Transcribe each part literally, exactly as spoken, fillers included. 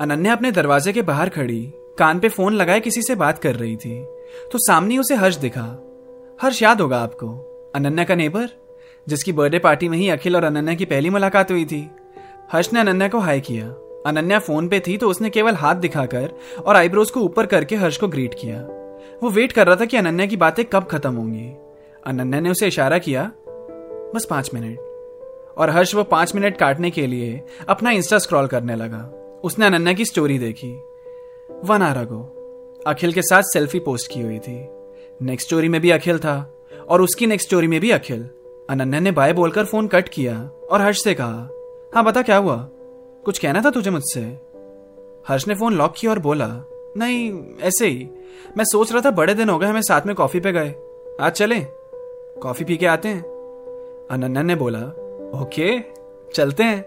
अनन्या अपने दरवाजे के बाहर खड़ी कान पे फोन लगाए किसी से बात कर रही थी तो सामने उसे हर्ष दिखा। हर्ष याद होगा आपको, अनन्या का नेबर, जिसकी बर्थडे पार्टी में ही अखिल और अनन्या की पहली मुलाकात हुई थी। हर्ष ने अनन्या को हाय किया। अनन्या फोन पे थी तो उसने केवल हाथ दिखाकर और आईब्रोज को ऊपर करके हर्ष को ग्रीट किया। वो वेट कर रहा था कि अनन्या की बातें कब खत्म होंगी। अनन्या ने उसे इशारा किया, बस पांच मिनट, और हर्ष वो पांच मिनट काटने के लिए अपना इंस्टा स्क्रॉल करने लगा। उसने अनन्या की स्टोरी देखी, वन आर अगो अखिल के साथ सेल्फी पोस्ट की हुई थी। नेक्स्ट स्टोरी में भी अखिल था और उसकी नेक्स्ट स्टोरी में भी अखिल। अनन्या ने बाय बोलकर फोन कट किया और हर्ष से कहा, हाँ बता क्या हुआ, कुछ कहना था तुझे मुझसे। हर्ष ने फोन लॉक किया और बोला, नहीं ऐसे ही, मैं सोच रहा था बड़े दिन हो गए हमें साथ में कॉफी पे गए, आज चलें कॉफी पी के आते हैं। अनन्या ने बोला, ओके चलते हैं।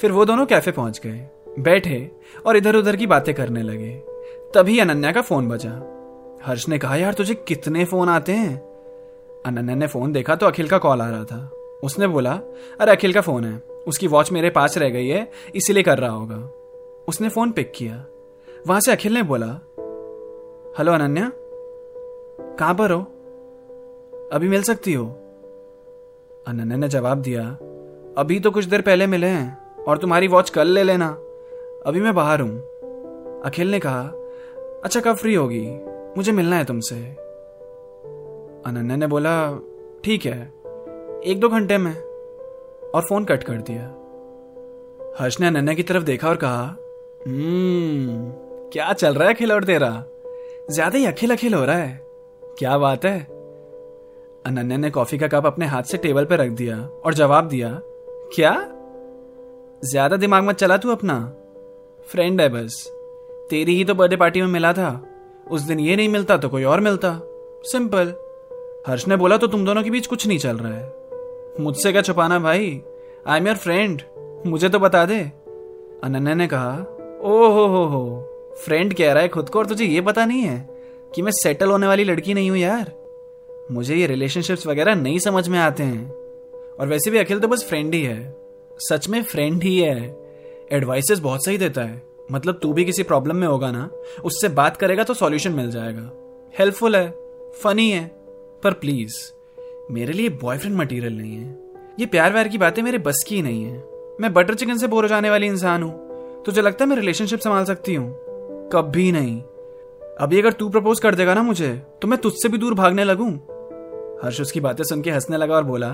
फिर वो दोनों कैफे पहुंच गए, बैठे और इधर उधर की बातें करने लगे। तभी अनन्या का फोन बजा। हर्ष ने कहा, यार तुझे कितने फोन आते हैं। अनन्या ने फोन देखा तो अखिल का कॉल आ रहा था। उसने बोला, अरे अखिल का फोन है, उसकी वॉच मेरे पास रह गई है इसीलिए कर रहा होगा। उसने फोन पिक किया। वहां से अखिल ने बोला, हेलो अनन्या, कहां पर हो, अभी मिल सकती हो। अनन्या ने जवाब दिया, अभी तो कुछ देर पहले मिले हैं और तुम्हारी वॉच कल ले लेना, अभी मैं बाहर हूं। अखिल ने कहा, अच्छा कब फ्री होगी, मुझे मिलना है तुमसे। अनन्या ने बोला, ठीक है एक दो घंटे में, और फोन कट कर दिया। हर्ष ने अनन्या की तरफ देखा और कहा, हम्म क्या चल रहा है अखिल और तेरा, ज्यादा ही अखिल अखिल हो रहा है, क्या बात है। अनन्या ने कॉफी का कप अपने हाथ से टेबल पर रख दिया और जवाब दिया, क्या ज्यादा दिमाग मत चला तू, अपना फ्रेंड है बस, तेरी ही तो बर्थडे पार्टी में मिला था, उस दिन ये नहीं मिलता तो कोई और मिलता, सिंपल। हर्ष ने बोला, तो तुम दोनों के बीच कुछ नहीं चल रहा है, मुझसे क्या छुपाना भाई, आई एम योर फ्रेंड, मुझे तो बता दे। अनन्या ने कहा, ओ हो हो हो फ्रेंड कह रहा है खुद को, और तुझे ये पता नहीं है कि मैं सेटल होने वाली लड़की नहीं हूं यार, मुझे ये रिलेशनशिप्स वगैरह नहीं समझ में आते हैं, और वैसे भी अखिल तो बस फ्रेंड ही है, सच में फ्रेंड ही है, एडवाइसेस बहुत सही देता है, मतलब तू भी किसी प्रॉब्लम में होगा ना, उससे बात करेगा तो सॉल्यूशन मिल जाएगा, हेल्पफुल है, फनी है, पर प्लीज मेरे लिए बॉयफ्रेंड मटेरियल नहीं है, ये प्यार व्यार की बातें मेरे बस की नहीं है, मैं बटर चिकन से बोर हो जाने वाली इंसान हूं, तुझे लगता है मैं रिलेशनशिप संभाल सकती हूँ, कभी नहीं। अभी अगर तू प्रपोज कर देगा ना मुझे तो मैं तुझसे भी दूर भागने लगूं। हर्ष उसकी बातें सुन के हंसने लगा और बोला,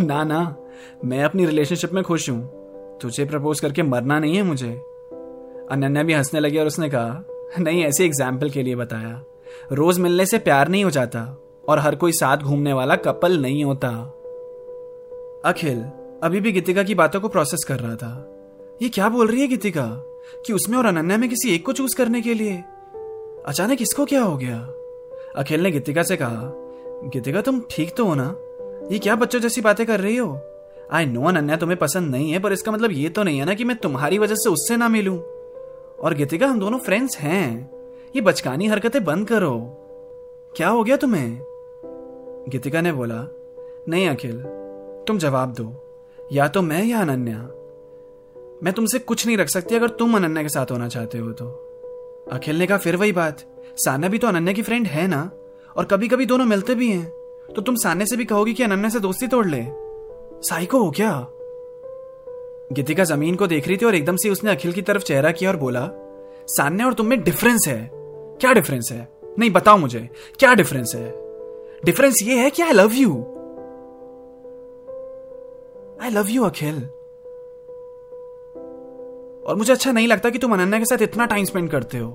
ना ना मैं अपनी रिलेशनशिप में खुश हूं, तुझे प्रपोज करके मरना नहीं है मुझे। अनन्या भी हंसने लगी और उसने कहा, नहीं ऐसे एग्जाम्पल के लिए बताया, रोज मिलने से प्यार नहीं हो जाता और हर कोई साथ घूमने वाला कपल नहीं होता। अखिल अभी भी गीतिका की बातों को प्रोसेस कर रहा था। ये क्या बोल रही है गीतिका कि उसमें और अनन्या में किसी एक को चूज करने के लिए, अचानक इसको क्या हो गया। अखिल ने गीतिका से कहा, गीतिका तुम ठीक तो हो ना, ये क्या बच्चों जैसी बातें कर रही हो, आई नो अनन्या तुम्हें पसंद नहीं है, पर इसका मतलब ये तो नहीं है ना कि मैं तुम्हारी वजह से उससे ना मिलूं, और गीतिका हम दोनों फ्रेंड्स हैं, ये बचकानी हरकतें बंद करो, क्या हो गया तुम्हें। गीतिका ने बोला, नहीं अखिल तुम जवाब दो, या तो मैं या अनन्या, मैं तुमसे कुछ नहीं रख सकती अगर तुम अनन्या के साथ होना चाहते हो तो। अखिल ने कहा, फिर वही बात, सान्या भी तो अनन्या की फ्रेंड है ना, और कभी कभी दोनों मिलते भी हैं, तो तुम सान्या से भी कहोगी कि अनन्या से दोस्ती तोड़ ले, साइको हो क्या। गीतिका जमीन को देख रही थी और एकदम से उसने अखिल की तरफ चेहरा किया और बोला, सान्या और तुम में डिफरेंस है, क्या डिफरेंस है, नहीं बताओ मुझे क्या डिफरेंस है, डिफरेंस ये है कि I love you, I love you Akhil, और मुझे अच्छा नहीं लगता कि तुम अनन्या के साथ इतना टाइम स्पेंड करते हो,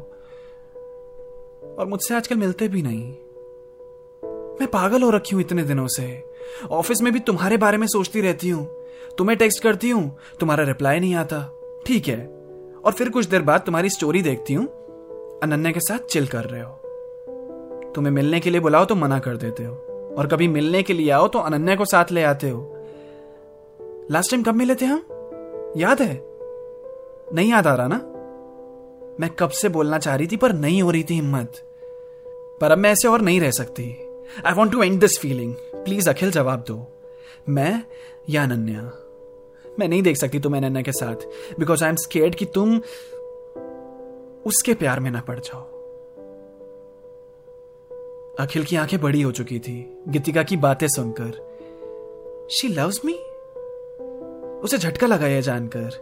और मुझसे आजकल मिलते भी नहीं, मैं पागल हो रखी हूं इतने दिनों से, ऑफिस में भी तुम्हारे बारे में सोचती रहती हूँ, तुम्हें टेक्स्ट करती हूँ तुम्हारा रिप्लाई नहीं आता, ठीक है। और फिर कुछ देर बाद तुम्हारी स्टोरी देखती हूं, अनन्या के साथ चिल कर रहे हो। तुम्हें मिलने के लिए बुलाओ तो मना कर देते हो, और कभी मिलने के लिए आओ तो अनन्या को साथ ले आते हो। लास्ट टाइम कब मिले थे हम, याद है? नहीं याद आ रहा ना? मैं कब से बोलना चाह रही थी पर नहीं हो रही थी हिम्मत। पर अब मैं ऐसे और नहीं रह सकती। I want to end this feeling. Please Akhil, जवाब दो। मैं या अनन्या? मैं नहीं देख सकती तुम अनन्या के साथ, बिकॉज आई एम स्केयर्ड कि तुम उसके प्यार में ना पड़ जाओ। अखिल की आंखें बड़ी हो चुकी थी गीतिका की बातें सुनकर। She loves me? उसे झटका लगा यह जानकर।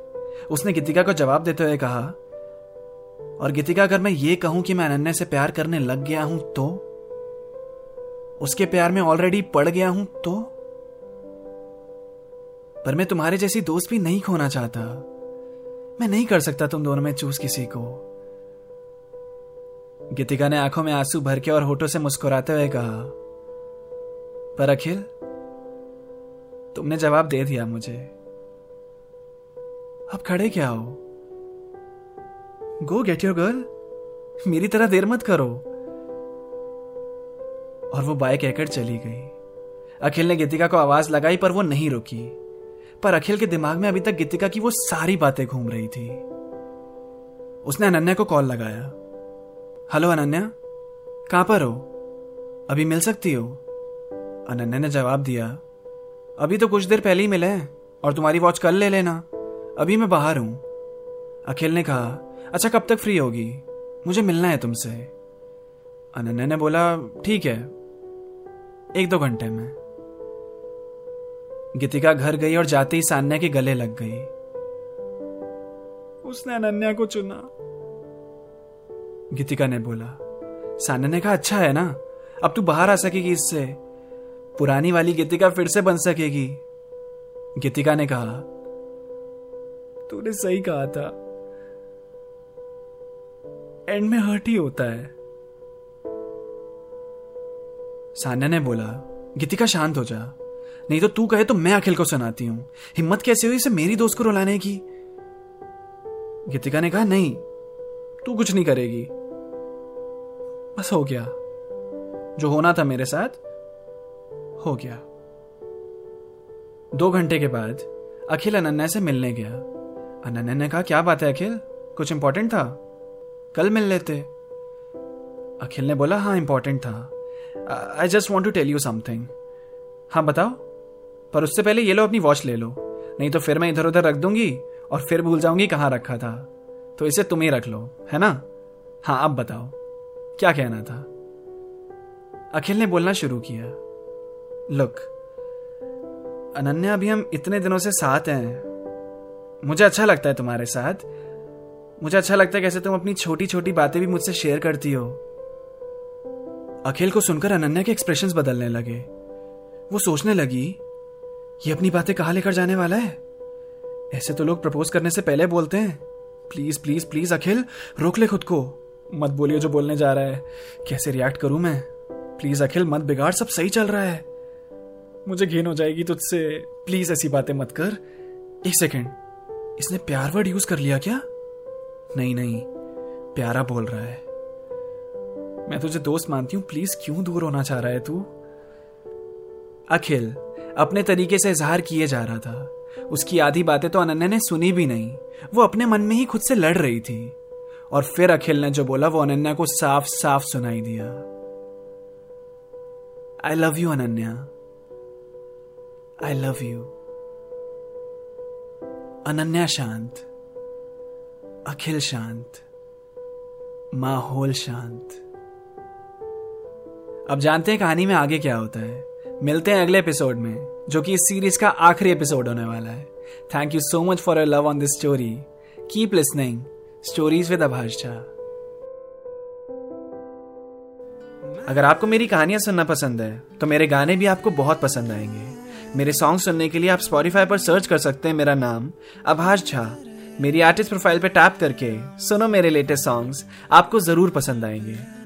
उसने गीतिका को जवाब देते हुए कहा, और गीतिका अगर मैं ये कहूं कि मैं अनन्या से प्यार करने लग गया हूं तो, उसके प्यार में ऑलरेडी पड़ गया हूं तो, पर मैं तुम्हारे जैसी दोस्त भी नहीं खोना चाहता। मैं नहीं कर सकता तुम दोनों में चूज किसी को। गीतिका ने आंखों में आंसू भर के और होठों से मुस्कुराते हुए कहा, पर अखिल तुमने जवाब दे दिया मुझे। अब खड़े क्या हो? Go get your girl. मेरी तरह देर मत करो। और वो बाइक कहकर चली गई। अखिल ने गीतिका को आवाज लगाई पर वो नहीं रुकी। पर अखिल के दिमाग में अभी तक गीतिका की वो सारी बातें घूम रही थी। उसने अनन्या को कॉल लगाया। हेलो अनन्या, कहां पर हो? अभी मिल सकती हो? अनन्या ने जवाब दिया, अभी तो कुछ देर पहले ही मिले हैं, और तुम्हारी वॉच कल ले लेना, अभी मैं बाहर हूं। अखिल ने कहा, अच्छा कब तक फ्री होगी? मुझे मिलना है तुमसे। अनन्या ने बोला, ठीक है, एक दो घंटे में। गीतिका घर गई और जाते ही सान्या के गले लग गई। उसने अनन्या को चुना, गीतिका ने बोला। सान्या ने कहा, अच्छा है ना, अब तू बाहर आ सकेगी, इससे पुरानी वाली गीतिका फिर से बन सकेगी। गीतिका ने कहा, तूने सही कहा था, एंड में हर्ट ही होता है। सान्या ने बोला, गीतिका शांत हो जा, नहीं तो तू कहे तो मैं अखिल को सुनाती हूं। हिम्मत कैसे हुई इसे मेरी दोस्त को रुलाने की? गीतिका ने कहा, नहीं तू कुछ नहीं करेगी, बस हो गया, जो होना था मेरे साथ हो गया। दो घंटे के बाद अखिल अनन्या से मिलने गया। अनन्या ने कहा, क्या बात है अखिल, कुछ इंपॉर्टेंट था? कल मिल लेते। अखिल ने बोला, हाँ इंपॉर्टेंट था, I just want to tell you something. हाँ बताओ, पर उससे पहले ये लो अपनी वॉच ले लो, नहीं तो फिर मैं इधर उधर रख दूंगी और फिर भूल जाऊंगी कहाँ रखा था, तो इसे तुम ही रख लो, है ना? हाँ अब बताओ क्या कहना था। अखिल ने बोलना शुरू किया, लुक अनन्या, अभी हम इतने दिनों से साथ हैं, मुझे अच्छा लगता है तुम्हारे साथ, मुझे अच्छा लगता है कैसे तुम अपनी छोटी छोटी बातें भी मुझसे शेयर करती हो। अखिल को सुनकर अनन्या के एक्सप्रेशंस बदलने लगे। वो सोचने लगी, ये अपनी बातें कहाँ लेकर जाने वाला है? ऐसे तो लोग प्रपोज करने से पहले बोलते हैं। प्लीज प्लीज प्लीज अखिल, रोक ले खुद को, मत बोलियो जो बोलने जा रहा है, कैसे रिएक्ट करूं मैं? प्लीज अखिल मत बिगाड़, सब सही चल रहा है, मुझे घिन हो जाएगी तुझसे, प्लीज ऐसी बातें मत कर। एक सेकेंड, इसने प्यार वर्ड यूज कर लिया क्या? नहीं नहीं, प्यारा बोल रहा है। मैं तुझे दोस्त मानती हूं, प्लीज क्यों दूर होना चाह रहा है तू? अखिल अपने तरीके से इजहार किए जा रहा था। उसकी आधी बातें तो अनन्या ने सुनी भी नहीं, वो अपने मन में ही खुद से लड़ रही थी। और फिर अखिल ने जो बोला वो अनन्या को साफ साफ सुनाई दिया, I love you Ananya, I love you. Ananya शांत, अखिल शांत, माहौल शांत। अब जानते हैं कहानी में आगे क्या होता है। मिलते हैं अगले एपिसोड में, जो कि इस सीरीज का आखिरी एपिसोड होने वाला है। Thank you so much for your love on this story. Keep listening stories with Abhash Jha. अगर आपको मेरी कहानियां सुनना पसंद है तो मेरे गाने भी आपको बहुत पसंद आएंगे। मेरे सॉन्ग सुनने के लिए आप स्पॉटिफाई पर सर्च कर सकते हैं मेरा नाम अभाष झा। मेरी आर्टिस्ट प्रोफाइल पर टैप करके सुनो मेरे लेटेस्ट सॉन्ग्स, आपको जरूर पसंद आएंगे।